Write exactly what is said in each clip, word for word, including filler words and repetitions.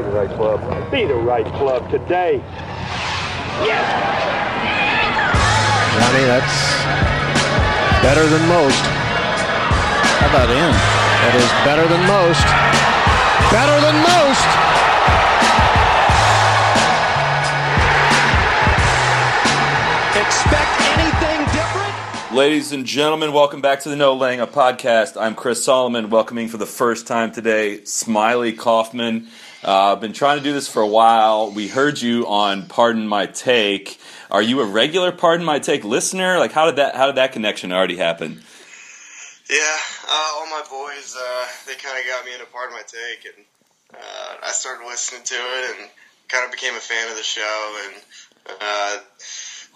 Be the right club. Be the right club today. Yes! Johnny, that's better than most. How about him? That is better than most. Better than most! Expect anything different? Ladies and gentlemen, welcome back to the No Laying Up podcast. I'm Chris Solomon, welcoming for the first time today, Smylie Kaufman. Uh, I've been trying to do this for a while. We heard you on Pardon My Take. Are you a regular Pardon My Take listener? Like, how did that how did that connection already happen? Yeah, uh, all my boys, uh, they kind of got me into Pardon My Take, and uh, I started listening to it and kind of became a fan of the show, and uh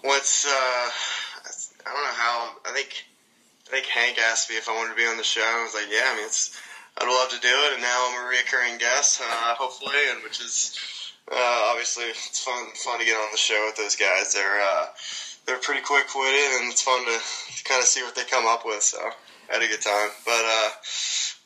Once, uh, I don't know how, I think I think Hank asked me if I wanted to be on the show. I was like, yeah, I mean, it's, I'd love to do it, and now I'm a recurring guest, uh, hopefully, and which is, uh, obviously, it's fun fun to get on the show with those guys. They're, uh, they're pretty quick-witted, and it's fun to kind of see what they come up with, so I had a good time. But uh,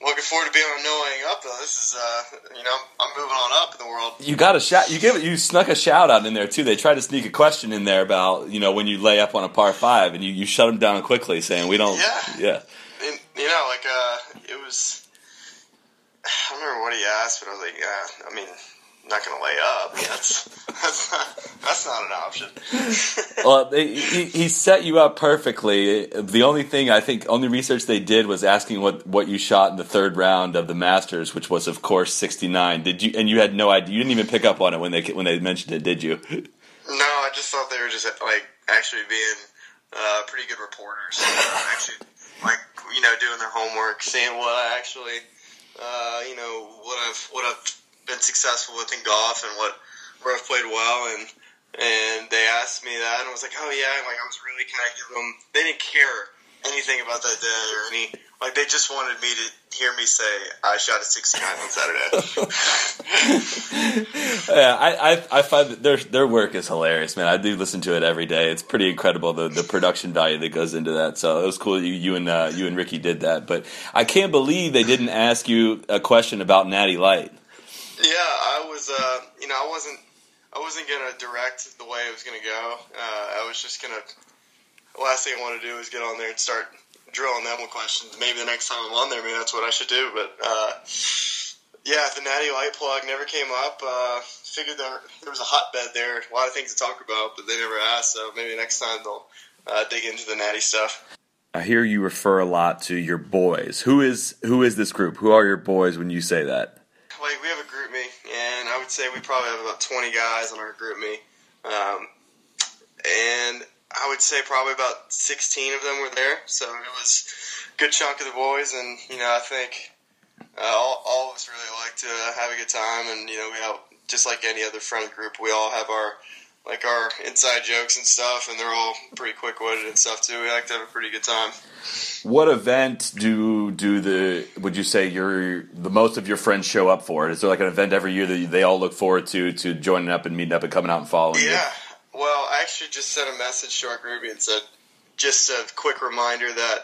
looking forward to being on No Laying Up, though. This is, uh, you know, I'm moving on up in the world. You got a shout. You give it. You snuck a shout out in there too. They tried to sneak a question in there about, you know, when you lay up on a par five, and you, you shut them down quickly, saying we don't. Yeah. Yeah. And, you know, like uh, it was. I don't remember what he asked, but I was like, yeah, I mean, I'm not gonna lay up. That's that's not that's not an option. Well, they, he, he set you up perfectly. The only thing I think, only research they did was asking what, what you shot in the third round of the Masters, which was of course sixty-nine. Did you? And you had no idea. You didn't even pick up on it when they when they mentioned it, did you? No, I just thought they were just like actually being uh, pretty good reporters, actually like you know doing their homework, seeing what I actually uh, you know what I've what I've. been successful with in golf and what where I've played well, and and they asked me that, and I was like, oh yeah, and like I was really kind of giving them. They didn't care anything about that day or any like they just wanted me to hear me say I shot a sixty-nine on Saturday. yeah, I, I I find that their their work is hilarious, man. I do listen to it every day. It's pretty incredible the the production value that goes into that. So it was cool you you and uh, you and Ricky did that, but I can't believe they didn't ask you a question about Natty Light. Yeah, I was, uh, you know, I wasn't, I wasn't gonna direct the way it was gonna go. Uh, I was just gonna. The last thing I wanted to do was get on there and start drilling them with questions. Maybe the next time I'm on there, maybe that's what I should do. But uh, yeah, the Natty Light plug never came up. Uh, figured there, there was a hotbed there, a lot of things to talk about, but they never asked. So maybe next time they'll uh, dig into the Natty stuff. I hear you refer a lot to your boys. Who is who is this group? Who are your boys when you say that? Like, we have a group me, and I would say we probably have about twenty guys on our group me. Um, and I would say probably about sixteen of them were there, so it was a good chunk of the boys. And, you know, I think uh, all, all of us really like to have a good time. And, you know, we all, just like any other friend group, we all have our, like, our inside jokes and stuff, and they're all pretty quick-witted and stuff, too. We like to have a pretty good time. What event do do the, would you say, your the most of your friends show up for? Is there, like, an event every year that they all look forward to, to joining up and meeting up and coming out and following yeah. you? Yeah. Well, I actually just sent a message to Ark Ruby and said, just a quick reminder that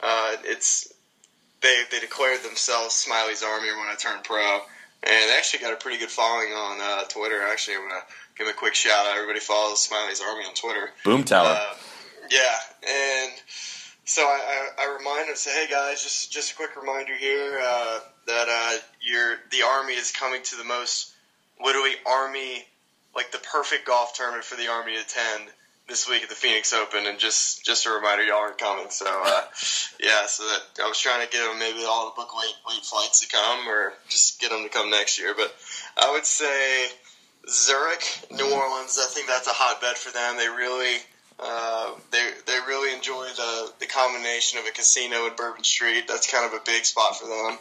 uh, it's, they, they declared themselves Smylie's Army when I turned pro. And they actually got a pretty good following on uh, Twitter. Actually, I'm going to give them a quick shout out. Everybody follows Smylie's Army on Twitter. Boom Tower. Uh, yeah. And so I, I, I remind them, say, hey, guys, just just a quick reminder here uh, that uh, you're, the Army is coming to the most literally Army, like the perfect golf tournament for the Army to attend this week at the Phoenix Open. And just, just a reminder, y'all aren't coming. So, uh, yeah, so that I was trying to get them maybe all to book late, late flights to come or just get them to come next year. But I would say Zurich, New Orleans, I think that's a hotbed for them. They really uh, they they really enjoy the, the combination of a casino and Bourbon Street. That's kind of a big spot for them.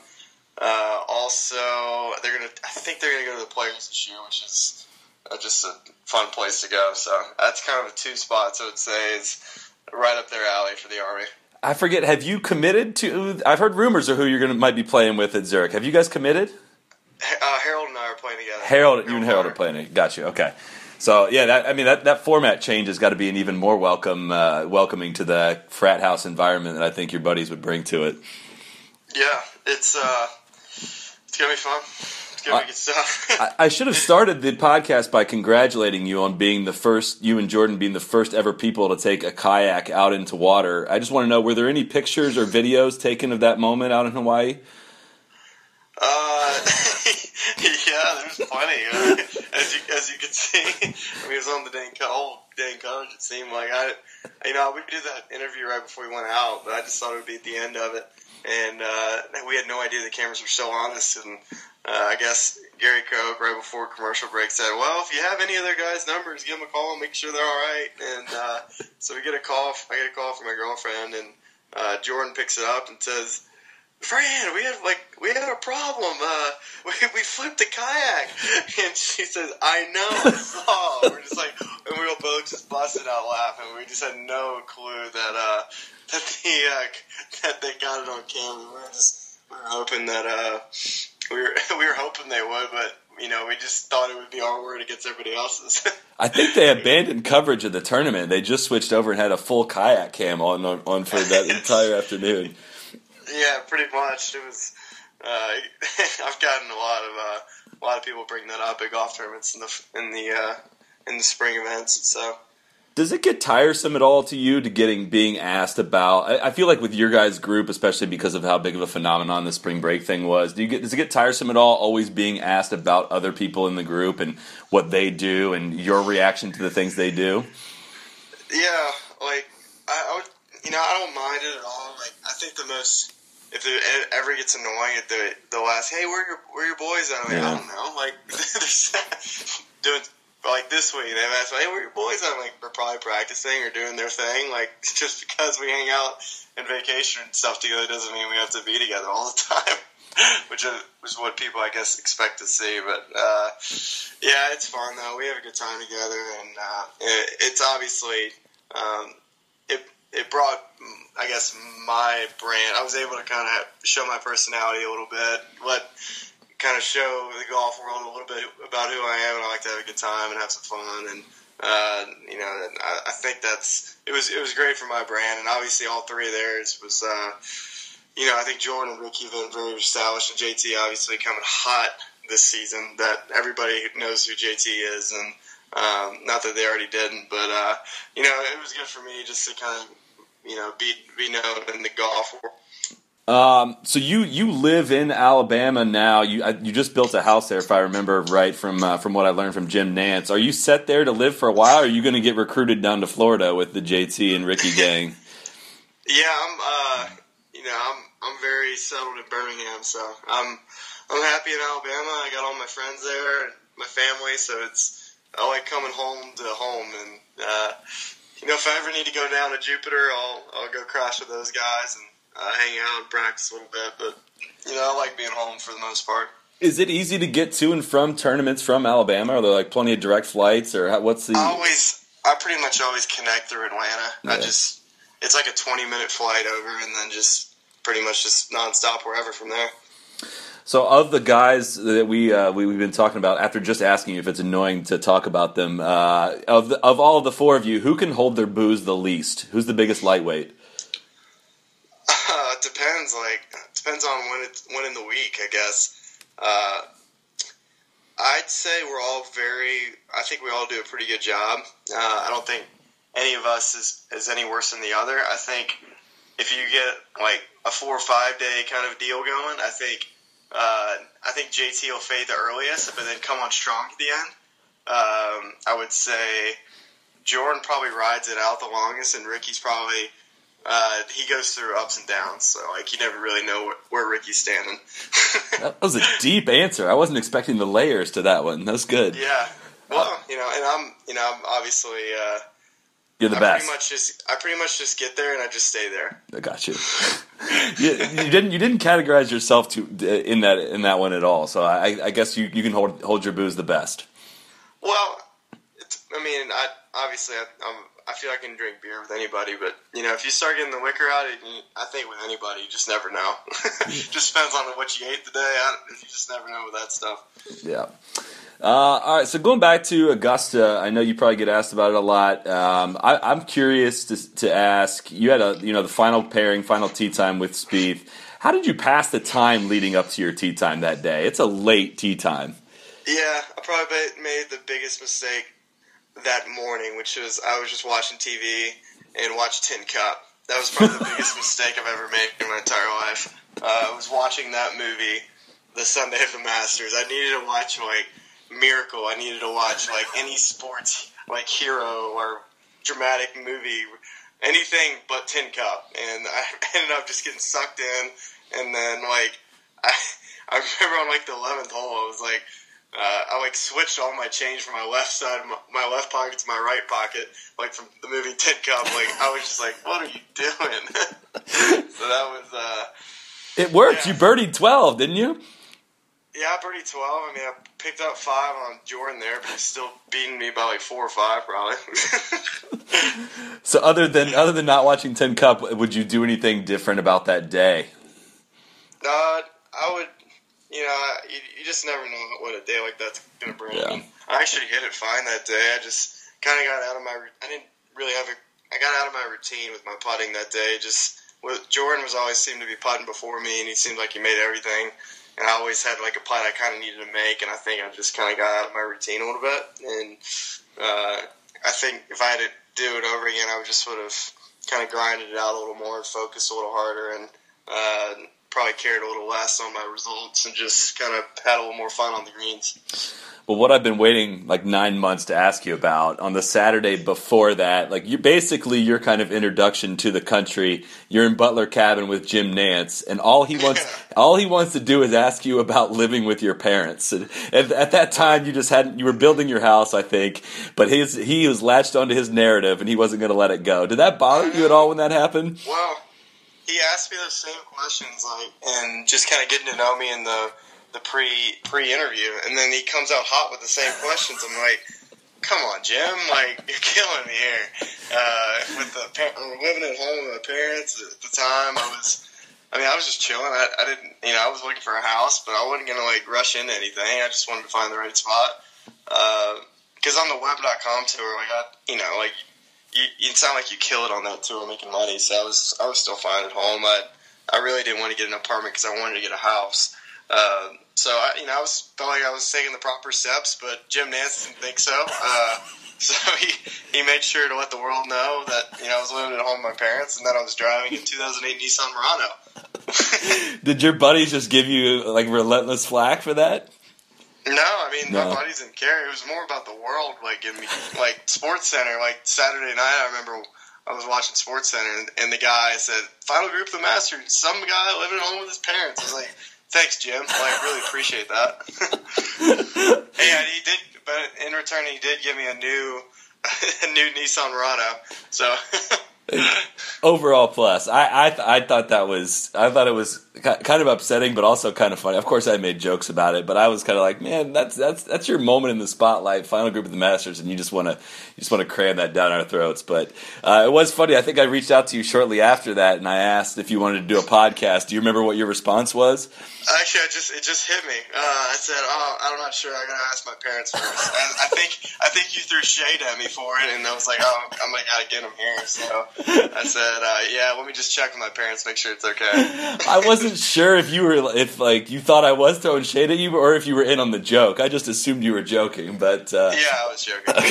Uh, also, they're gonna I think they're going to go to the Players this year, which is uh, just a fun place to go. So that's kind of a two spots I would say is right up their alley for the Army. I forget, have you committed to – I've heard rumors of who you are gonna might be playing with at Zurich. Have you guys committed? Uh, Harold and I are playing together. Harold, Harold you and Harold are playing together. Got you. Okay. So, yeah, that, I mean, that, that format change has got to be an even more welcome, uh, welcoming to the frat house environment that I think your buddies would bring to it. Yeah, it's uh, it's going to be fun. It's good, I, we can stop. I, I should have started the podcast by congratulating you on being the first, you and Jordan being the first ever people to take a kayak out into water. I just want to know, were there any pictures or videos taken of that moment out in Hawaii? Uh, yeah, there's plenty. Uh, as you as you can see, I mean, it was on the dang cold, dang cold. It seemed like I, you know, we did that interview right before we went out, but I just thought it would be at the end of it, and uh, we had no idea the cameras were still on us. And uh, I guess Gary Koch, right before commercial break, said, "Well, if you have any other guys' numbers, give them a call and make sure they're all right." And uh, so we get a call. I get a call from my girlfriend, and uh, Jordan picks it up and says, "Fran, we had like we had a problem. Uh, we we flipped the kayak," and she says, "I know, I saw." We're just like, and we were both just busted out laughing. We just had no clue that uh, that the uh, that they got it on camera. We were just we were hoping that uh, we were we were hoping they would, but you know, we just thought it would be our word against everybody else's. I think they abandoned coverage of the tournament. They just switched over and had a full kayak cam on on, on for that entire afternoon. Yeah, pretty much. It was. Uh, I've gotten a lot of uh, a lot of people bring that up at golf tournaments in the in the uh, in the spring events. So, does it get tiresome at all to you to getting being asked about? I, I feel like with your guys' group, especially because of how big of a phenomenon the spring break thing was, do you get does it get tiresome at all? Always being asked about other people in the group and what they do and your reaction to the things they do. Yeah, like I, I would. You know, I don't mind it at all. Like, I think the most, if it ever gets annoying, if the they'll ask, "Hey, where are your where are your boys at?" I'm like, yeah. I don't know. Like, they're doing like this week. They've asked, "Hey, where are your boys at?" I'm like, they're probably practicing or doing their thing. Like, just because we hang out and vacation and stuff together doesn't mean we have to be together all the time. Which is what people, I guess, expect to see. But uh, yeah, it's fun though. We have a good time together, and uh, it, it's obviously um, it. It brought, I guess, my brand. I was able to kind of show my personality a little bit, but kind of show the golf world a little bit about who I am, and I like to have a good time and have some fun. And uh, you know, I, I think that's it was it was great for my brand, and obviously all three of theirs was. Uh, you know, I think Jordan and Ricky have been very established, and J T obviously coming hot this season. That everybody knows who J T is, and um, not that they already didn't, but uh, you know, it was good for me just to kind of. You know, be be known in the golf world. Um, so you, you live in Alabama now. You I, you just built a house there, if I remember right, from uh, from what I learned from Jim Nantz. Are you set there to live for a while, or are you going to get recruited down to Florida with the J T and Ricky gang? Yeah, I'm. Uh, you know, I'm I'm very settled in Birmingham, so I'm I'm happy in Alabama. I got all my friends there, and my family, so it's I like coming home to home and. Uh, You know, if I ever need to go down to Jupiter, I'll I'll go crash with those guys and uh, hang out and practice a little bit. But, you know, I like being home for the most part. Is it easy to get to and from tournaments from Alabama? Are there, like, plenty of direct flights? Or how, what's the... I always... I pretty much always connect through Atlanta. Yeah. I just... It's like a twenty-minute flight over and then just pretty much just nonstop wherever from there. So of the guys that we, uh, we, we've been talking about, after just asking you if it's annoying to talk about them, uh, of the, of all of the four of you, who can hold their booze the least? Who's the biggest lightweight? Uh, it depends, like, it depends on when, it's, when in the week, I guess. Uh, I'd say we're all very, I think we all do a pretty good job. Uh, I don't think any of us is, is any worse than the other. I think if you get, like, a four or five day kind of deal going, I think... Uh, I think J T will fade the earliest, but then come on strong at the end. Um, I would say Jordan probably rides it out the longest, and Ricky's probably uh, he goes through ups and downs. So like you never really know where, where Ricky's standing. That was a deep answer. I wasn't expecting the layers to that one. That was good. Yeah. Well, you know, and I'm you know I'm obviously uh, you're the I best. Pretty much just I pretty much just get there and I just stay there. I got you. you, you didn't. You didn't categorize yourself to in that in that one at all. So I, I guess you, you can hold hold your booze the best. Well, it's, I mean, I obviously I, I'm I feel I can drink beer with anybody, but, you know, if you start getting the liquor out, it can, I think with anybody, you just never know. Just depends on what you ate the day. I, you just never know with that stuff. Yeah. Uh, all right, so going back to Augusta, I know you probably get asked about it a lot. Um, I, I'm curious to, to ask, you had a, you know, the final pairing, final tee time with Spieth. How did you pass the time leading up to your tee time that day? It's a late tee time. Yeah, I probably made the biggest mistake that morning, which was I was just watching T V and watched Tin Cup. That was probably the biggest mistake I've ever made in my entire life. Uh, I was watching that movie the Sunday of the Masters. I needed to watch, like, Miracle. I needed to watch, like, any sports, like, hero or dramatic movie, anything but Tin Cup. And I ended up just getting sucked in. And then, like, I, I remember on, like, the eleventh hole, I was like, Uh, I, like, switched all my change from my left side, my, my left pocket to my right pocket, like, from the movie Tin Cup. Like, I was just like, what are you doing? So that was, uh... It worked. Yeah. You birdied twelve, didn't you? Yeah, I birdied twelve. I mean, I picked up five on Jordan there, but he's still beating me by, like, four or five, probably. So other than other than not watching Tin Cup, would you do anything different about that day? Uh, I would... You know, you, you just never know what a day like that's going to bring. Yeah. I actually hit it fine that day. I just kind of got out of my – I didn't really have a – I got out of my routine with my putting that day. Just with, Jordan was always seemed to be putting before me, and he seemed like he made everything. And I always had, like, a putt I kind of needed to make, and I think I just kind of got out of my routine a little bit. And uh, I think if I had to do it over again, I would just sort of kind of grinded it out a little more and focused a little harder and uh, – probably cared a little less on my results and just kind of had a little more fun on the greens. Well, what I've been waiting like nine months to ask you about, on the Saturday before that, like you basically your kind of introduction to the country, you're in Butler Cabin with Jim Nantz, and all he wants yeah. all he wants to do is ask you about living with your parents. And at, at that time you just hadn't you were building your house, I think, but his he was latched onto his narrative and he wasn't going to let it go. Did that bother you at all when that happened? Well, he asked me those same questions, like, and just kind of getting to know me in the the pre pre interview, and then he comes out hot with the same questions. I'm like, "Come on, Jim! Like, you're killing me here." Uh, with the living at home with my parents at the time, I was, I mean, I was just chilling. I, I didn't, you know, I was looking for a house, but I wasn't gonna like rush into anything. I just wanted to find the right spot. Because uh, on the web dot com tour, like, I, you know, like. You, you sound like you kill it on that tour making money, so I was I was still fine at home. I I really didn't want to get an apartment because I wanted to get a house. Uh, so, I, you know, I was, felt like I was taking the proper steps, but Jim Nantz didn't think so. Uh, so he, he made sure to let the world know that, you know, I was living at home with my parents and that I was driving a two thousand eight Nissan Murano. Did your buddies just give you, like, relentless flack for that? No, I mean, no. My buddies didn't care. It was more about the world, like, in like, Sports Center. Like, Saturday night, I remember I was watching Sports Center, and, and the guy said, final group of the Masters, some guy living at home with his parents. I was like, thanks, Jim. Like, I really appreciate that. Yeah, he did, but in return, he did give me a new, a new Nissan Murano, so... Overall plus. I I, th- I thought that was I thought it was ca- kind of upsetting, but also kind of funny. Of course, I made jokes about it, but I was kind of like, man, that's that's that's your moment in the spotlight, final group of the Masters, and you just want to you just want to cram that down our throats. But uh, it was funny. I think I reached out to you shortly after that, and I asked if you wanted to do a podcast. Do you remember what your response was? Actually, I just it just hit me. Uh, I said, oh, I'm not sure. I gotta ask my parents first. I, I think I think you threw shade at me for it, and I was like, oh, I'm like, I gotta get them here. So. I said, uh, yeah, let me just check with my parents, make sure it's okay. I wasn't sure if you were, if like you thought I was throwing shade at you, or if you were in on the joke. I just assumed you were joking, but uh... yeah, I was joking. I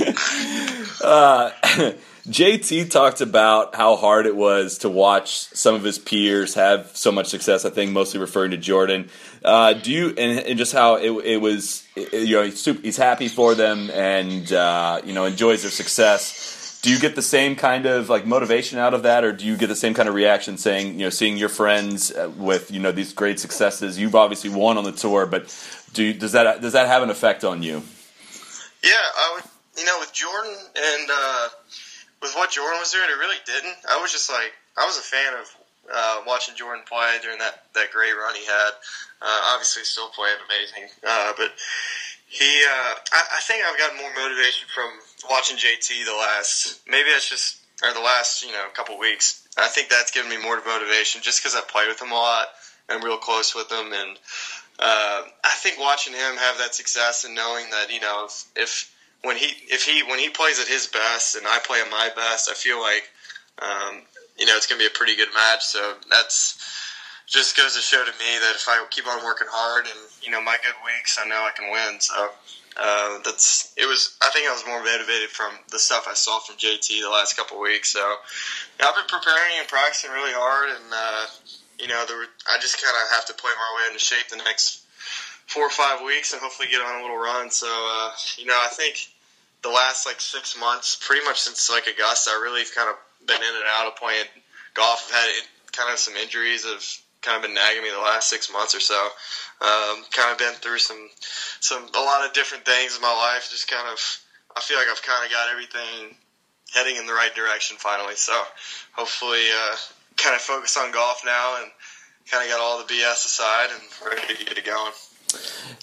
was joking. uh, J T talked about how hard it was to watch some of his peers have so much success. I think mostly referring to Jordan. Uh, do you and, and just how it, it was? It, you know, he's, super, he's happy for them, and uh, you know, enjoys their success. Do you get the same kind of like motivation out of that, or do you get the same kind of reaction saying, you know, seeing your friends with, you know, these great successes? You've obviously won on the tour, but do does that does that have an effect on you? Yeah, I would, you know, with Jordan and uh, with what Jordan was doing, it really didn't. I was just like, I was a fan of uh, watching Jordan play during that, that great run he had. Uh, obviously, still playing amazing, uh, but. He, uh, I, I think I've gotten more motivation from watching J T the last, maybe that's just, or the last, you know, couple weeks. I think that's given me more motivation just because I play with him a lot and I'm real close with him. And uh, I think watching him have that success and knowing that, you know, if, if when he if he when he plays at his best and I play at my best, I feel like, um, you know, it's going to be a pretty good match. So that's just goes to show to me that if I keep on working hard and, you know, my good weeks, I know I can win. So uh, that's it was. I think I was more motivated from the stuff I saw from J T the last couple of weeks. So yeah, I've been preparing and practicing really hard, and uh, you know, there were, I just kind of have to play my way into shape the next four or five weeks and hopefully get on a little run. So uh, you know, I think the last like six months, pretty much since like Augusta, I really have kind of been in and out of playing golf. I've had it, kind of some injuries of. Kind of been nagging me the last six months or so. Um, kind of been through some, some a lot of different things in my life. Just kind of, I feel like I've kind of got everything heading in the right direction finally. So hopefully, uh, kind of focus on golf now and kind of got all the B S aside and ready to get it going.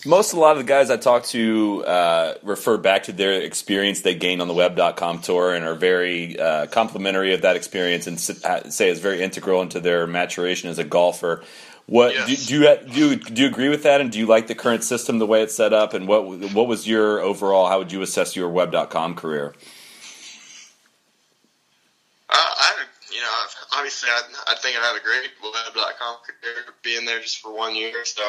Most a lot of the guys I talk to uh, refer back to their experience they gained on the web dot com tour and are very uh, complimentary of that experience and say it's very integral into their maturation as a golfer. What yes. do, do, you, do you do you agree with that, and do you like the current system, the way it's set up, and what what was your overall, how would you assess your web dot com career? Uh, I you know obviously I, I think I had a great web dot com career, being there just for one year, so.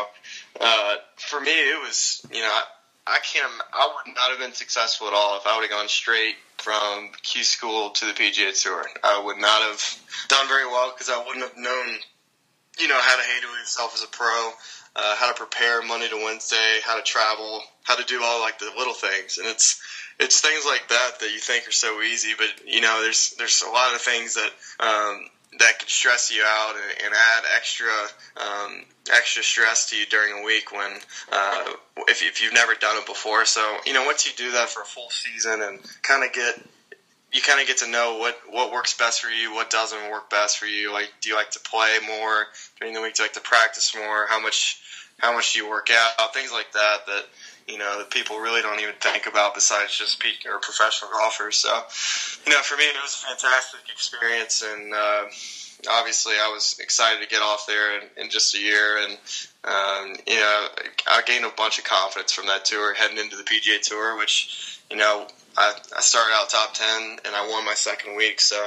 Uh, for me, it was, you know, I, I can't, I would not have been successful at all if I would have gone straight from Q school to the P G A Tour. I would not have done very well because I wouldn't have known, you know, how to handle yourself as a pro, uh, how to prepare Monday to Wednesday, how to travel, how to do all like the little things. And it's, it's things like that that you think are so easy, but you know, there's, there's a lot of things that, um, that could stress you out and, and add extra um, extra stress to you during a week when uh, if, if you've never done it before. So you know, once you do that for a full season and kind of get you kind of get to know what, what works best for you, what doesn't work best for you. Like, do you like to play more during the week? Do you like to practice more? How much how much do you work out? Things like that that you know that people really don't even think about besides just peak or professional golfers. So. You know, for me, it was a fantastic experience, and uh, obviously I was excited to get off there in, in just a year, and, um, you know, I gained a bunch of confidence from that tour heading into the P G A Tour, which, you know, I, I started out top ten, and I won my second week, so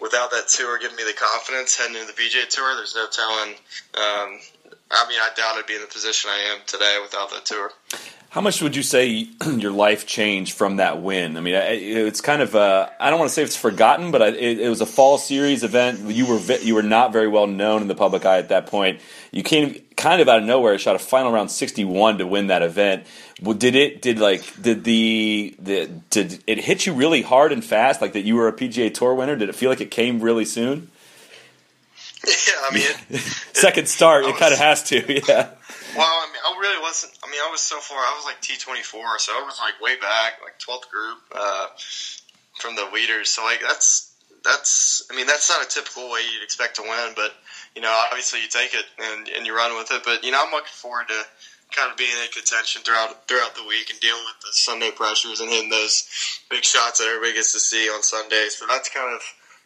without that tour giving me the confidence heading into the P G A Tour, there's no telling, um, I mean, I doubt I'd be in the position I am today without that tour. How much would you say your life changed from that win? I mean, it's kind of a, I don't want to say it's forgotten, but it, it was a fall series event. You were you were not very well known in the public eye at that point. You came kind of out of nowhere, shot a final round sixty-one to win that event. Did it did like did the, the did it hit you really hard and fast, like that you were a P G A Tour winner? Did it feel like it came really soon? Yeah, I mean, it, second start, was, it kind of has to. Yeah. Well, I mean, I really wasn't. I mean, I was so far. I was like T twenty-four, so I was like way back, like twelfth group uh, from the leaders. So like that's that's. I mean, that's not a typical way you'd expect to win, but you know, obviously you take it and, and you run with it. But you know, I'm looking forward to kind of being in contention throughout throughout the week and dealing with the Sunday pressures and hitting those big shots that everybody gets to see on Sundays. So that's kind of.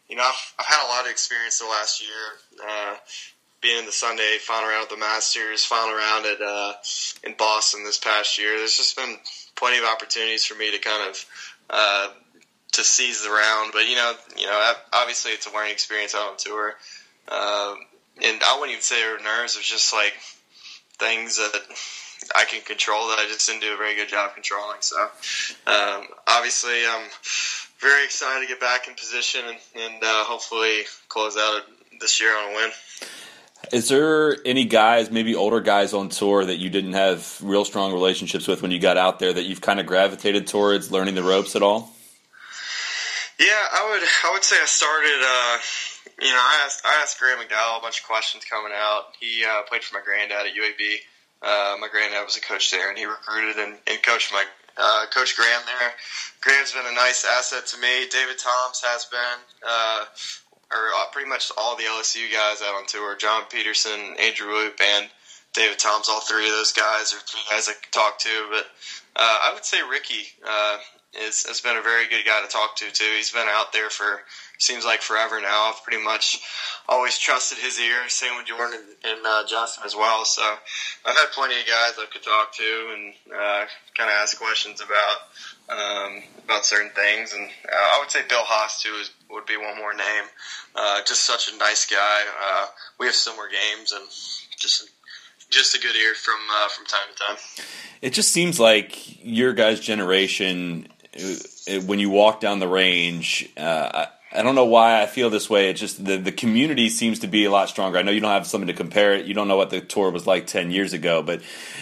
You know, I've, I've had a lot of experience the last year, uh, being in the Sunday final round at the Masters, final round at uh, in Boston this past year. There's just been plenty of opportunities for me to kind of uh, to seize the round. But you know, you know, obviously it's a learning experience out on tour, uh, and I wouldn't even say it was nerves. It was just like things that I can control that I just didn't do a very good job controlling. So um, obviously, um. Very excited to get back in position and, and uh, hopefully close out this year on a win. Is there any guys, maybe older guys on tour that you didn't have real strong relationships with when you got out there that you've kind of gravitated towards learning the ropes at all? Yeah, I would I would say I started, uh, you know, I asked, I asked Graham McDowell a bunch of questions coming out. He uh, played for my granddad at U A B. Uh, my granddad was a coach there, and he recruited and, and coached my Uh, Coach Graham there. Graham's been a nice asset to me. David Toms has been, uh, or pretty much all the L S U guys out on tour. John Peterson, Andrew Roop, and David Toms, all three of those guys are three guys I could talk to. But uh, I would say Ricky uh, is, has been a very good guy to talk to, too. He's been out there for, seems like forever now. I've pretty much always trusted his ear, same with Jordan and, and uh, Justin as well. So I've had plenty of guys I could talk to and uh, kind of ask questions about um, about certain things. And uh, I would say Bill Haas, too, is, would be one more name. Uh, just such a nice guy. Uh, we have similar games and just just a good ear from uh, from time to time. It just seems like your guys' generation, when you walk down the range, uh, I, I don't know why I feel this way. It's just the, the community seems to be a lot stronger. I know you don't have something to compare it. You don't know what the tour was like ten years ago, but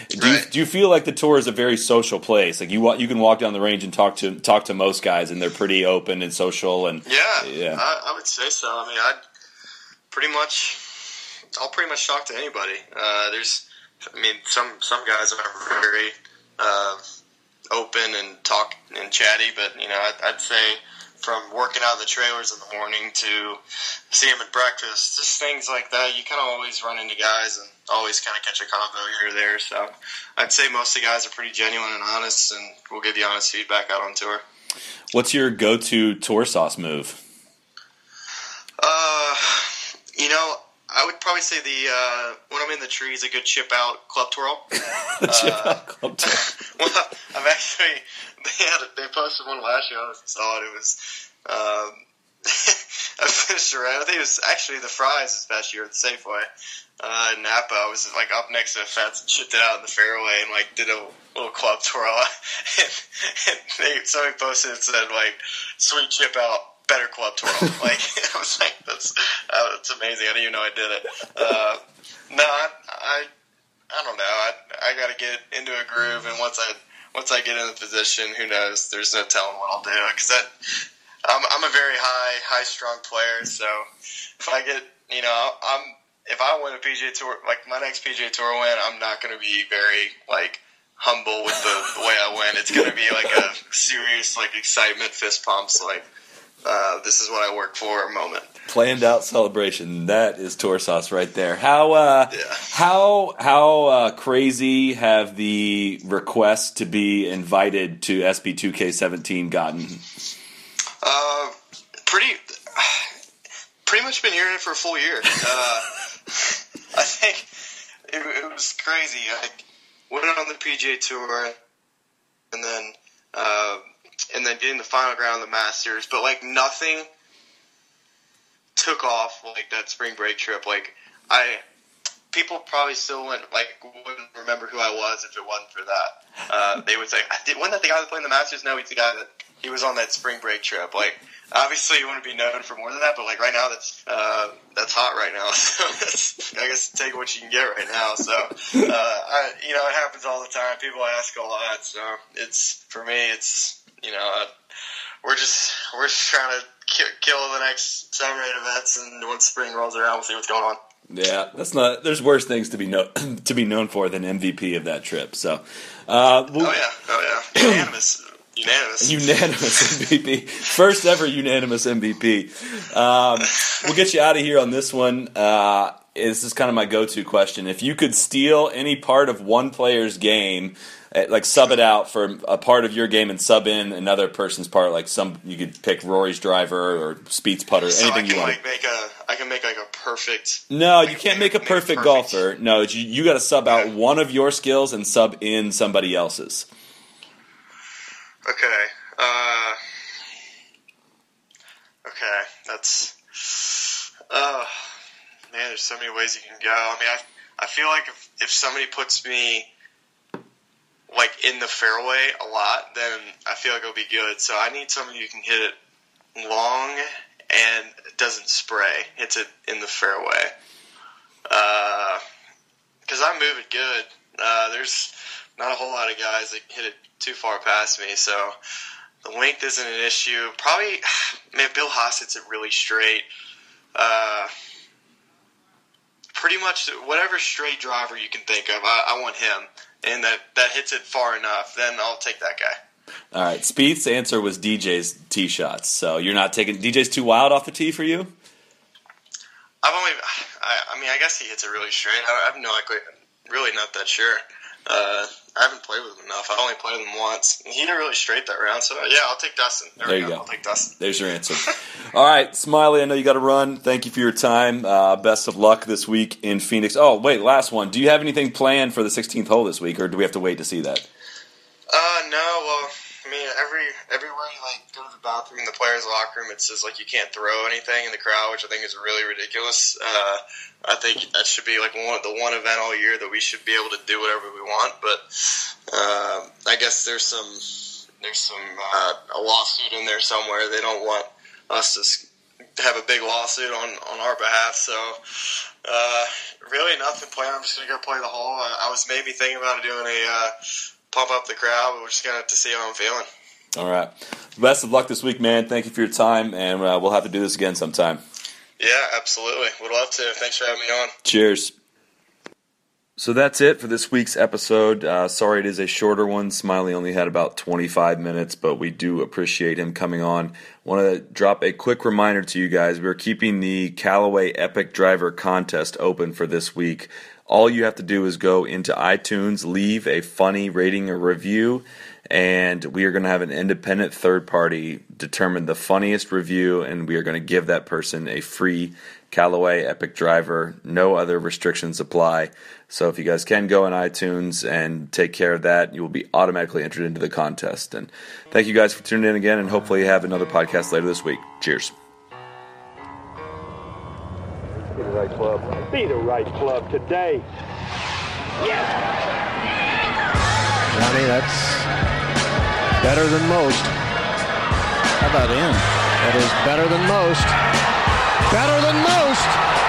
do, right. you, do you feel like the tour is a very social place? Like you you can walk down the range and talk to talk to most guys, and they're pretty open and social. And yeah, yeah. I, I would say so. I mean, I pretty much. I'll pretty much talk to anybody. Uh, there's, I mean, some, some guys are very uh, open and talk and chatty, but, you know, I'd, I'd say from working out of the trailers in the morning to seeing them at breakfast, just things like that, you kind of always run into guys and always kind of catch a convo here or there. So I'd say most of the guys are pretty genuine and honest, and will give you honest feedback out on tour. What's your go-to tour sauce move? Uh, you know, I would probably say the uh, when I'm in the trees, a good chip out club twirl. the chip uh, out club twirl. Well, I've actually they had a, they posted one last year. I saw it. It was um, I finished around. I think it was actually the Fries this past year at the Safeway uh, in Napa. I was like up next to the fence and chipped it out in the fairway and like did a little club twirl. and, and they, somebody posted and said like sweet chip out. Better club twirl. Like I was like, that's uh, that's amazing. I didn't even know I did it. Uh, no, I, I I don't know. I I got to get into a groove, and once I once I get in the position, who knows? There's no telling what I'll do because that I'm I'm a very high high strung player. So if I get you know I'm if I win a P G A Tour, like my next P G A Tour win, I'm not going to be very like. humble with the, the way I win. It's going to be like a serious like excitement, fist pumps, like. Uh, this is what I work for. Moment. Planned out celebration. That is tour sauce right there. How uh, yeah. how how uh, crazy have the requests to be invited to S B two K seventeen gotten? Uh, pretty pretty much been hearing it for a full year. Uh, I think it, it was crazy. I went on the P G A Tour, and then. Uh, and then getting the final round of the Masters, but, like, nothing took off, like, that spring break trip. Like, I, people probably still wouldn't, like, wouldn't remember who I was if it wasn't for that. Uh, they would say, I did, wasn't that the guy that played in the Masters? No, he's the guy that, he was on that spring break trip. Like, obviously you wouldn't be known for more than that, but, like, right now that's, uh, that's hot right now. So, that's, I guess, take what you can get right now. So, uh, I, you know, it happens all the time. People ask a lot. So, it's, for me, it's... You know, uh, we're just we're just trying to ki- kill the next seven or eight events, and once spring rolls around, we'll see what's going on. Yeah, that's not. There's worse things to be no, to be known for than M V P of that trip. So, uh, we'll, oh yeah, oh yeah, unanimous, unanimous, unanimous M V P, first ever unanimous M V P. Um, we'll get you out of here on this one. Uh, this is kind of my go-to question. If you could steal any part of one player's game. Like sub it out for a part of your game and sub in another person's part. Like some, you could pick Rory's driver or Speed's putter, so anything I can you want. Like make a, I can make like a perfect. No, like you can't make, make a perfect, make perfect golfer. No, you, you got to sub out okay. one of your skills and sub in somebody else's. Okay. Uh, okay, that's. Uh, man, there's so many ways you can go. I mean, I I feel like if if somebody puts me. Like in the fairway a lot, then I feel like it'll be good. So I need somebody who can hit it long and doesn't spray. Hits it in the fairway. Uh, because I move it good. Uh, there's not a whole lot of guys that hit it too far past me. So the length isn't an issue. Probably, man, Bill Haas hits it really straight. Uh, pretty much whatever straight driver you can think of, I, I want him. And that, that hits it far enough, then I'll take that guy. All right. Speed's answer was D J's tee shots. So you're not taking – D J's too wild off the tee for you? I've only – I mean, I guess he hits it really straight. I, I have no really not that sure. Uh, I haven't played with him enough. I only played with him once. He didn't really straight that round, so yeah, I'll take Dustin. There, there we go. you go. I'll take Dustin. There's your answer. All right, Smylie, I know you got to run. Thank you for your time. Uh, best of luck this week in Phoenix. Oh, wait, last one. Do you have anything planned for the sixteenth hole this week, or do we have to wait to see that? Uh, no, well, I mean, every everywhere you, like, go to the bathroom, in the players' locker room, it says, like, you can't throw anything in the crowd, which I think is really ridiculous. Uh, I think that should be, like, one, the one event all year that we should be able to do whatever we want, but uh, I guess there's some, there's some uh, a lawsuit in there somewhere. They don't want us to have a big lawsuit on, on our behalf, so... Uh, really nothing planned. I'm just going to go play the hole. I, I was maybe thinking about doing a... Uh, pump up the crowd, but we're just going to have to see how I'm feeling. All right. Best of luck this week, man. Thank you for your time, and uh, we'll have to do this again sometime. Yeah, absolutely. Would love to. Thanks for having me on. Cheers. So that's it for this week's episode. Uh, sorry it is a shorter one. Smylie only had about twenty-five minutes, but we do appreciate him coming on. Want to drop a quick reminder to you guys. We're keeping the Callaway Epic Driver contest open for this week. All you have to do is go into iTunes, leave a funny rating or review, and we are going to have an independent third party determine the funniest review, and we are going to give that person a free Callaway Epic Driver. No other restrictions apply. So if you guys can go on iTunes and take care of that, you will be automatically entered into the contest. And thank you guys for tuning in again, and hopefully you have another podcast later this week. Cheers. Be the right club. Be the right club today. Yes! Johnny, that's better than most. How about him? That is better than most. Better than most!